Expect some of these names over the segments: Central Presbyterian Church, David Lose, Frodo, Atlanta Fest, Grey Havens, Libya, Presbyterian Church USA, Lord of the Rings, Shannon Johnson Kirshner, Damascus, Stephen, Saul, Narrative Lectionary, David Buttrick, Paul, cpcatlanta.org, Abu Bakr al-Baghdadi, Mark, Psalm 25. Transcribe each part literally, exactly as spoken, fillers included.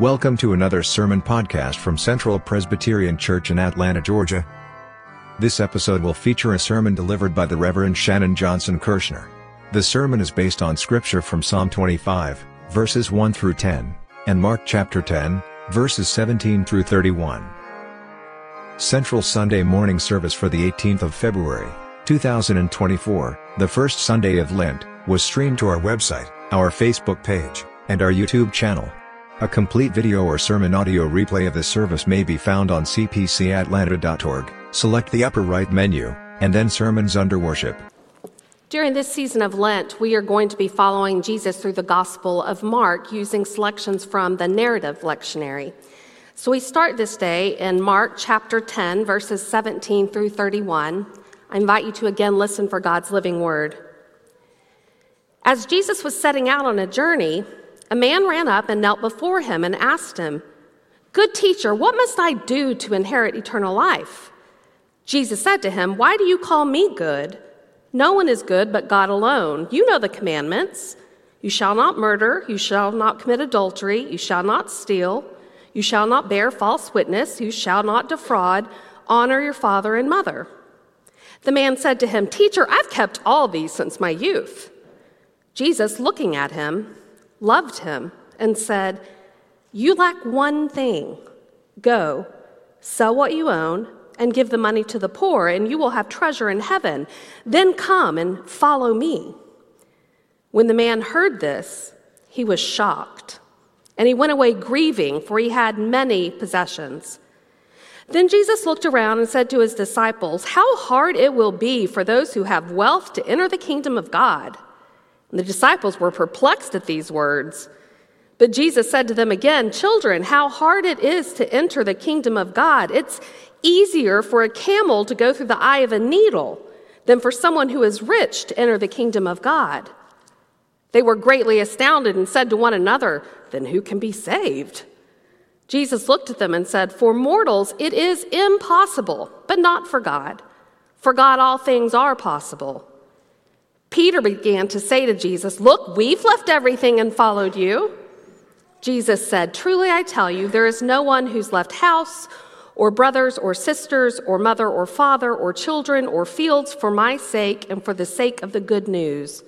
Welcome to another sermon podcast from Central Presbyterian Church in Atlanta, Georgia. This episode will feature a sermon delivered by the Reverend Shannon Johnson Kirshner. The sermon is based on scripture from Psalm twenty-five, verses one through ten, and Mark chapter ten, verses seventeen through thirty-one. Central Sunday morning service for the eighteenth of February, two thousand twenty-four, the first Sunday of Lent, was streamed to our website, our Facebook page, and our YouTube channel. A complete video or sermon audio replay of this service may be found on c p c atlanta dot org, select the upper right menu, and then Sermons under Worship. During this season of Lent, we are going to be following Jesus through the Gospel of Mark using selections from the Narrative Lectionary. So we start this day in Mark chapter ten, verses seventeen through thirty-one. I invite you to again listen for God's living word. As Jesus was setting out on a journey, a man ran up and knelt before him and asked him, "Good teacher, what must I do to inherit eternal life?" Jesus said to him, "Why do you call me good? No one is good but God alone. You know the commandments. You shall not murder. You shall not commit adultery. You shall not steal. You shall not bear false witness. You shall not defraud. Honor your father and mother." The man said to him, "Teacher, I've kept all these since my youth." Jesus, looking at him, loved him and said, "You lack one thing. Go, sell what you own and give the money to the poor, and you will have treasure in heaven. Then come and follow me." When the man heard this, he was shocked, and he went away grieving, for he had many possessions. Then Jesus looked around and said to his disciples, "How hard it will be for those who have wealth to enter the kingdom of God." The disciples were perplexed at these words. But Jesus said to them again, "Children, how hard it is to enter the kingdom of God. It's easier for a camel to go through the eye of a needle than for someone who is rich to enter the kingdom of God." They were greatly astounded and said to one another, "Then who can be saved?" Jesus looked at them and said, "For mortals it is impossible, but not for God. For God all things are possible." Peter began to say to Jesus, "Look, we've left everything and followed you." Jesus said, "Truly I tell you, there is no one who's left house or brothers or sisters or mother or father or children or fields for my sake and for the sake of the good news,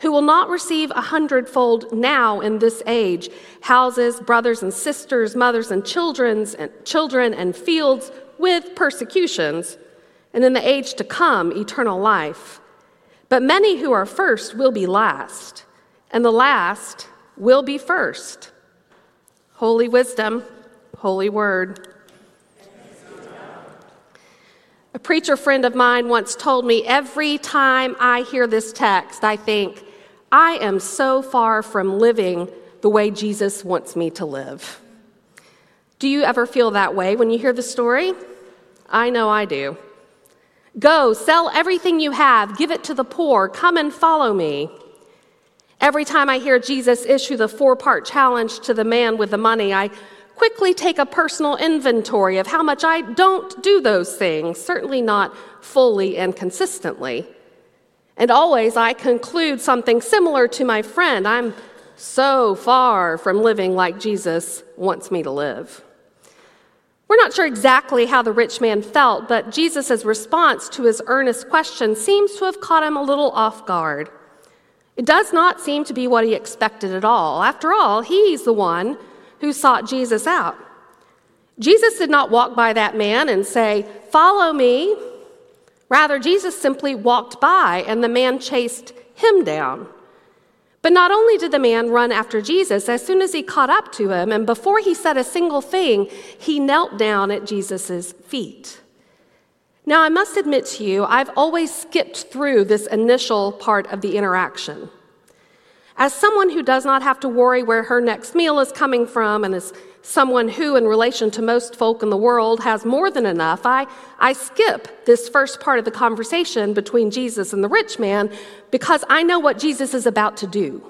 who will not receive a hundredfold now in this age, houses, brothers and sisters, mothers and children, and children and fields with persecutions, and in the age to come, eternal life. But many who are first will be last, and the last will be first." Holy wisdom, holy word. A preacher friend of mine once told me, "Every time I hear this text, I think, I am so far from living the way Jesus wants me to live." Do you ever feel that way when you hear the story? I know I do. "Go, sell everything you have, give it to the poor, come and follow me." Every time I hear Jesus issue the four-part challenge to the man with the money, I quickly take a personal inventory of how much I don't do those things, certainly not fully and consistently. And always I conclude something similar to my friend: I'm so far from living like Jesus wants me to live. We're not sure exactly how the rich man felt, but Jesus' response to his earnest question seems to have caught him a little off guard. It does not seem to be what he expected at all. After all, he's the one who sought Jesus out. Jesus did not walk by that man and say, "Follow me." Rather, Jesus simply walked by, and the man chased him down. But not only did the man run after Jesus, as soon as he caught up to him, and before he said a single thing, he knelt down at Jesus' feet. Now, I must admit to you, I've always skipped through this initial part of the interaction. As someone who does not have to worry where her next meal is coming from, and as someone who, in relation to most folk in the world, has more than enough, I, I skip this first part of the conversation between Jesus and the rich man because I know what Jesus is about to do.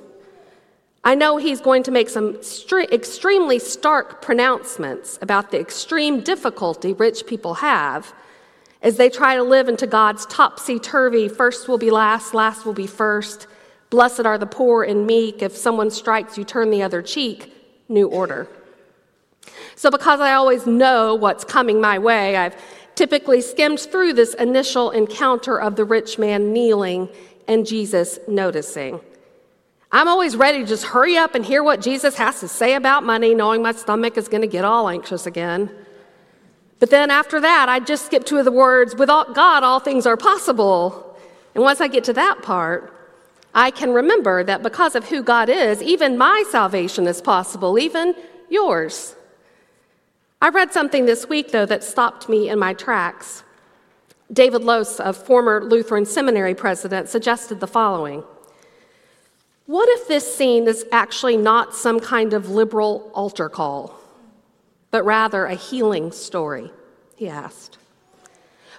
I know he's going to make some stre- extremely stark pronouncements about the extreme difficulty rich people have as they try to live into God's topsy-turvy, first will be last, last will be first, blessed are the poor and meek, if someone strikes you, turn the other cheek, new order. So because I always know what's coming my way, I've typically skimmed through this initial encounter of the rich man kneeling and Jesus noticing. I'm always ready to just hurry up and hear what Jesus has to say about money, knowing my stomach is going to get all anxious again. But then after that, I just skip to the words, "With God, all things are possible." And once I get to that part, I can remember that because of who God is, even my salvation is possible, even yours. I read something this week, though, that stopped me in my tracks. David Lose, a former Lutheran seminary president, suggested the following. What if this scene is actually not some kind of liberal altar call, but rather a healing story, he asked.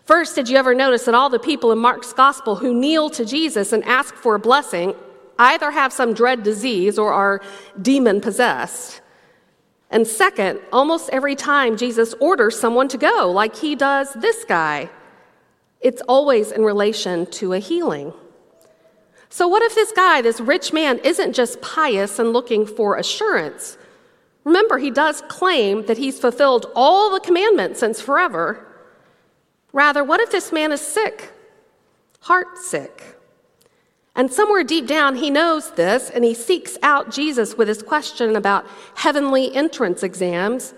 First, did you ever notice that all the people in Mark's gospel who kneel to Jesus and ask for a blessing either have some dread disease or are demon-possessed? And second, almost every time Jesus orders someone to go, like he does this guy, it's always in relation to a healing. So what if this guy, this rich man, isn't just pious and looking for assurance? Remember, he does claim that he's fulfilled all the commandments since forever. Rather, what if this man is sick, heart sick? And somewhere deep down, he knows this, and he seeks out Jesus with his question about heavenly entrance exams,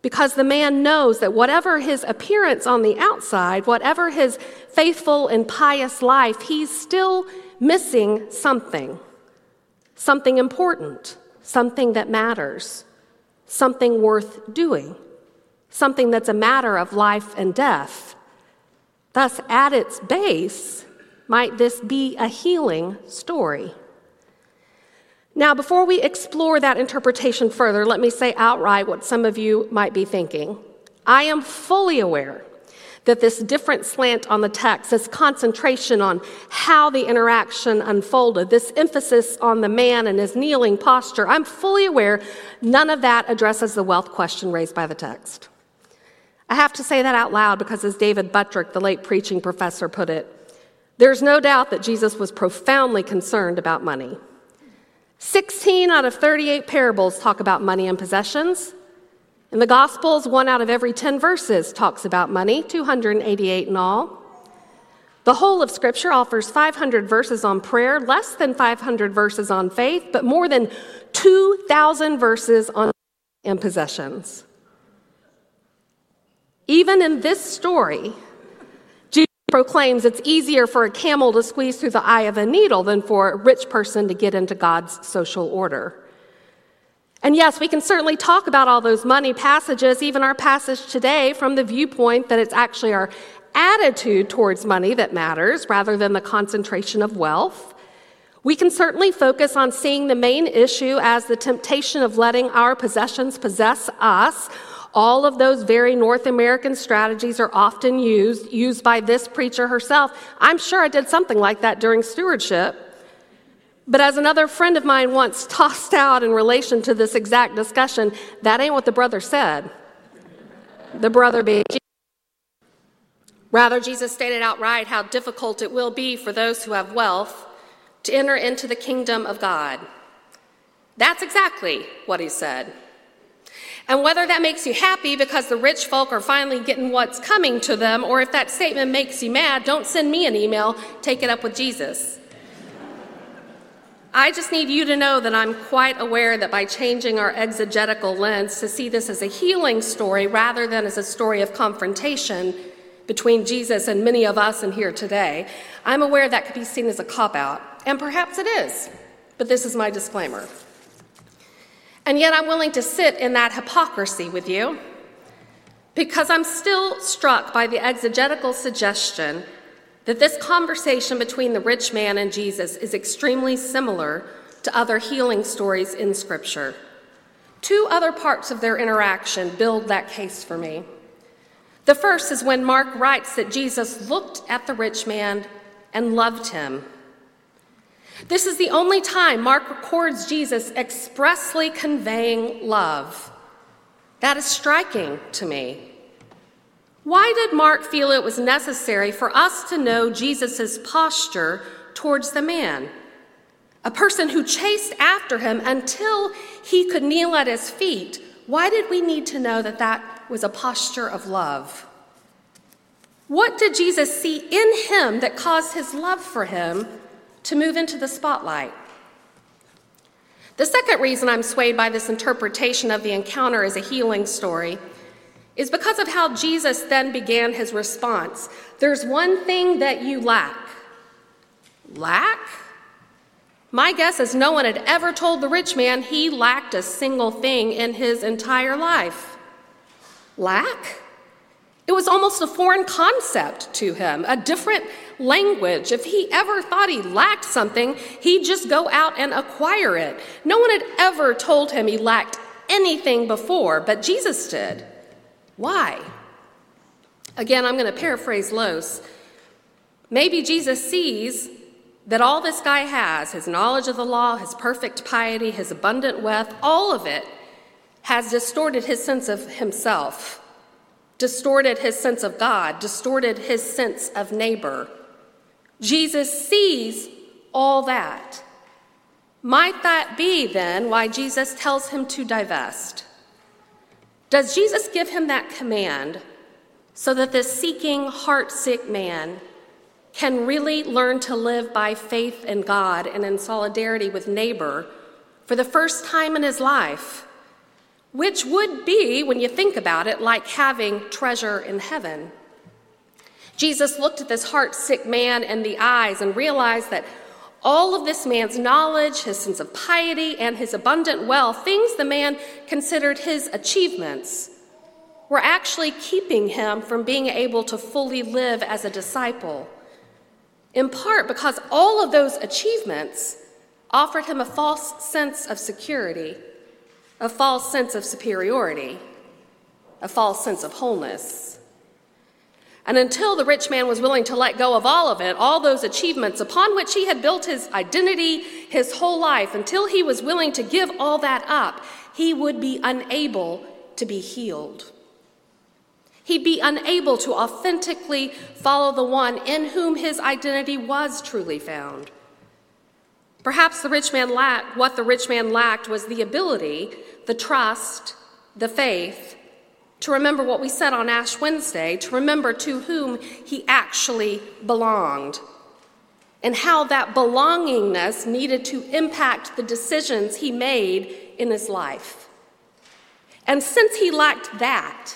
because the man knows that whatever his appearance on the outside, whatever his faithful and pious life, he's still missing something, something important, something that matters, something worth doing, something that's a matter of life and death. Thus, at its base, might this be a healing story? Now, before we explore that interpretation further, let me say outright what some of you might be thinking. I am fully aware that this different slant on the text, this concentration on how the interaction unfolded, this emphasis on the man and his kneeling posture, I'm fully aware none of that addresses the wealth question raised by the text. I have to say that out loud because, as David Buttrick, the late preaching professor, put it, there's no doubt that Jesus was profoundly concerned about money. sixteen out of thirty-eight parables talk about money and possessions. In the Gospels, one out of every ten verses talks about money, two hundred eighty-eight in all. The whole of Scripture offers five hundred verses on prayer, less than five hundred verses on faith, but more than two thousand verses on money and possessions. Even in this story, Jesus proclaims it's easier for a camel to squeeze through the eye of a needle than for a rich person to get into God's social order. And yes, we can certainly talk about all those money passages, even our passage today, from the viewpoint that it's actually our attitude towards money that matters rather than the concentration of wealth. We can certainly focus on seeing the main issue as the temptation of letting our possessions possess us. All of those very North American strategies are often used, used by this preacher herself. I'm sure I did something like that during stewardship. But as another friend of mine once tossed out in relation to this exact discussion, that ain't what the brother said. The brother being Jesus. Rather, Jesus stated outright how difficult it will be for those who have wealth to enter into the kingdom of God. That's exactly what he said. And whether that makes you happy because the rich folk are finally getting what's coming to them, or if that statement makes you mad, don't send me an email, take it up with Jesus. I just need you to know that I'm quite aware that by changing our exegetical lens to see this as a healing story rather than as a story of confrontation between Jesus and many of us in here today, I'm aware that could be seen as a cop-out, and perhaps it is, but this is my disclaimer. And yet I'm willing to sit in that hypocrisy with you because I'm still struck by the exegetical suggestion that this conversation between the rich man and Jesus is extremely similar to other healing stories in Scripture. Two other parts of their interaction build that case for me. The first is when Mark writes that Jesus looked at the rich man and loved him. This is the only time Mark records Jesus expressly conveying love. That is striking to me. Why did Mark feel it was necessary for us to know Jesus' posture towards the man, a person who chased after him until he could kneel at his feet Why did we need to know that that was a posture of love? What did Jesus see in him that caused his love for him to move into the spotlight? The second reason I'm swayed by this interpretation of the encounter as a healing story is because of how Jesus then began his response. There's one thing that you lack. Lack? My guess is no one had ever told the rich man he lacked a single thing in his entire life. Lack? It was almost a foreign concept to him, a different language. If he ever thought he lacked something, he'd just go out and acquire it. No one had ever told him he lacked anything before, but Jesus did. Why? Again, I'm going to paraphrase Lose. Maybe Jesus sees that all this guy has, his knowledge of the law, his perfect piety, his abundant wealth, all of it has distorted his sense of himself, distorted his sense of God, distorted his sense of neighbor. Jesus sees all that. Might that be then why Jesus tells him to divest? Does Jesus give him that command so that this seeking, heart-sick man can really learn to live by faith in God and in solidarity with neighbor for the first time in his life, which would be, when you think about it, like having treasure in heaven? Jesus looked at this heart-sick man in the eyes and realized that all of this man's knowledge, his sense of piety, and his abundant wealth, things the man considered his achievements, were actually keeping him from being able to fully live as a disciple, in part because all of those achievements offered him a false sense of security, a false sense of superiority, a false sense of wholeness. And until the rich man was willing to let go of all of it, all those achievements upon which he had built his identity, his whole life, until he was willing to give all that up, he would be unable to be healed. He'd be unable to authentically follow the one in whom his identity was truly found. Perhaps the rich man lacked, what the rich man lacked was the ability, the trust, the faith to remember what we said on Ash Wednesday, to remember to whom he actually belonged and how that belongingness needed to impact the decisions he made in his life. And since he lacked that,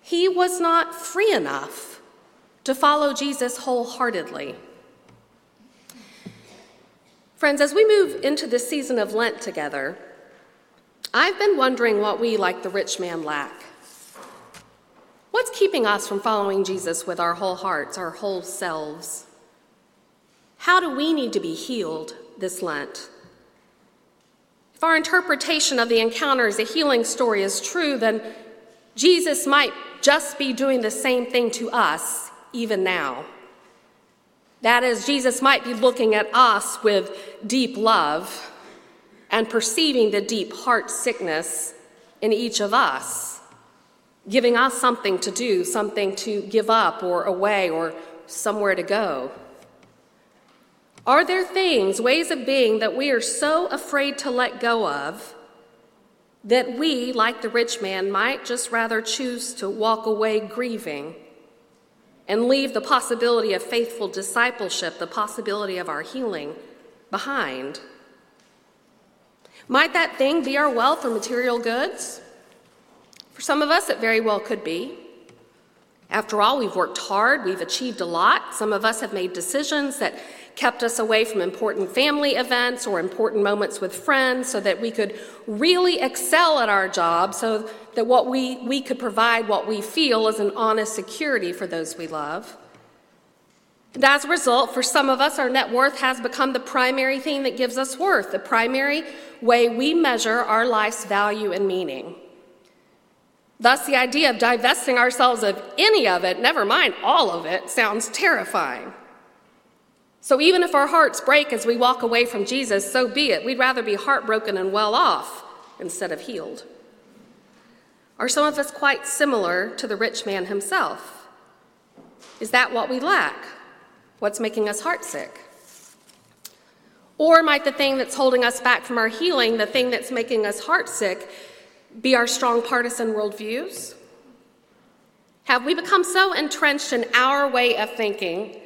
he was not free enough to follow Jesus wholeheartedly. Friends, as we move into this season of Lent together, I've been wondering what we, like the rich man, lack. What's keeping us from following Jesus with our whole hearts, our whole selves? How do we need to be healed this Lent? If our interpretation of the encounter as a healing story is true, then Jesus might just be doing the same thing to us even now. That is, Jesus might be looking at us with deep love and perceiving the deep heart sickness in each of us, giving us something to do, something to give up or away or somewhere to go. Are there things, ways of being that we are so afraid to let go of that we, like the rich man, might just rather choose to walk away grieving and leave the possibility of faithful discipleship, the possibility of our healing, behind? Might that thing be our wealth or material goods? For some of us, it very well could be. After all, we've worked hard, we've achieved a lot. Some of us have made decisions that kept us away from important family events or important moments with friends so that we could really excel at our job, so that what we, we could provide what we feel is an honest security for those we love. And as a result, for some of us, our net worth has become the primary thing that gives us worth, the primary way we measure our life's value and meaning. Thus, the idea of divesting ourselves of any of it, never mind all of it, sounds terrifying. So even if our hearts break as we walk away from Jesus, so be it. We'd rather be heartbroken and well off instead of healed. Are some of us quite similar to the rich man himself? Is that what we lack? What's making us heartsick? Or might the thing that's holding us back from our healing, the thing that's making us heartsick, be our strong partisan worldviews? Have we become so entrenched in our way of thinking,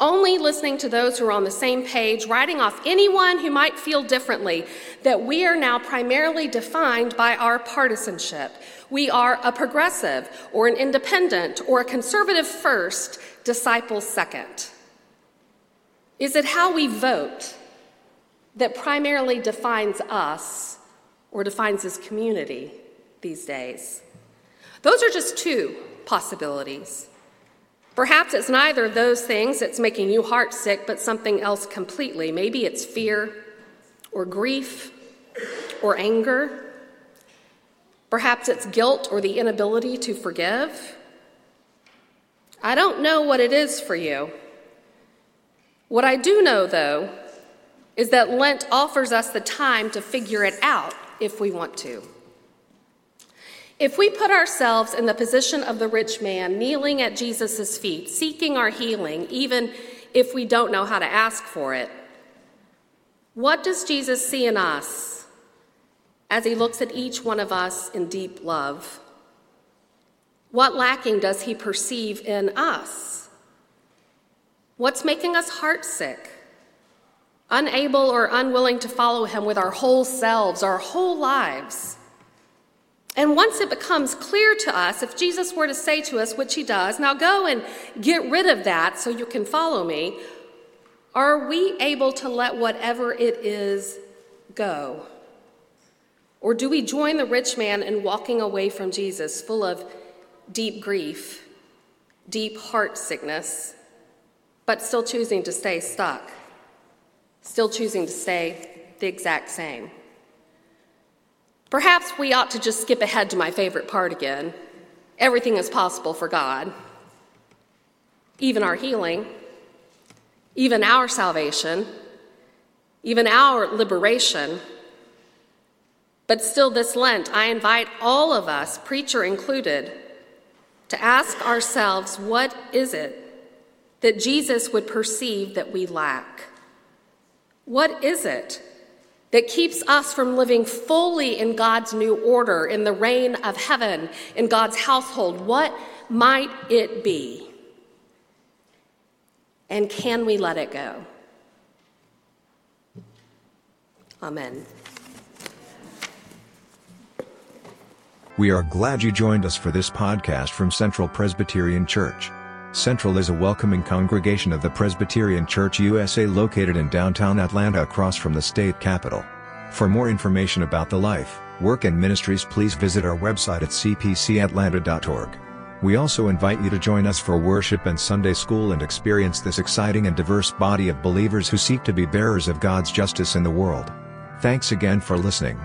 only listening to those who are on the same page, writing off anyone who might feel differently, that we are now primarily defined by our partisanship? We are a progressive or an independent or a conservative first, disciple second. Is it how we vote that primarily defines us or defines this community these days? Those are just two possibilities. Perhaps it's neither of those things that's making you heartsick, but something else completely. Maybe it's fear or grief or anger. Perhaps it's guilt or the inability to forgive. I don't know what it is for you. What I do know, though, is that Lent offers us the time to figure it out if we want to. If we put ourselves in the position of the rich man, kneeling at Jesus' feet, seeking our healing, even if we don't know how to ask for it, what does Jesus see in us as he looks at each one of us in deep love? What lacking does he perceive in us? What's making us heartsick, unable or unwilling to follow him with our whole selves, our whole lives? And once it becomes clear to us, if Jesus were to say to us, which he does, now go and get rid of that so you can follow me, are we able to let whatever it is go? Or do we join the rich man in walking away from Jesus, full of deep grief, deep heart sickness, but still choosing to stay stuck, still choosing to stay the exact same? Perhaps we ought to just skip ahead to my favorite part again. Everything is possible for God. Even our healing, even our salvation, even our liberation. But still this Lent, I invite all of us, preacher included, to ask ourselves, what is it that Jesus would perceive that we lack? What is it that keeps us from living fully in God's new order, in the reign of heaven, in God's household? What might it be? And can we let it go? Amen. We are glad you joined us for this podcast from Central Presbyterian Church. Central is a welcoming congregation of the Presbyterian Church U S A located in downtown Atlanta across from the state capitol. For more information about the life, work and ministries, please visit our website at c p c atlanta dot org. We also invite you to join us for worship and Sunday school and experience this exciting and diverse body of believers who seek to be bearers of God's justice in the world. Thanks again for listening.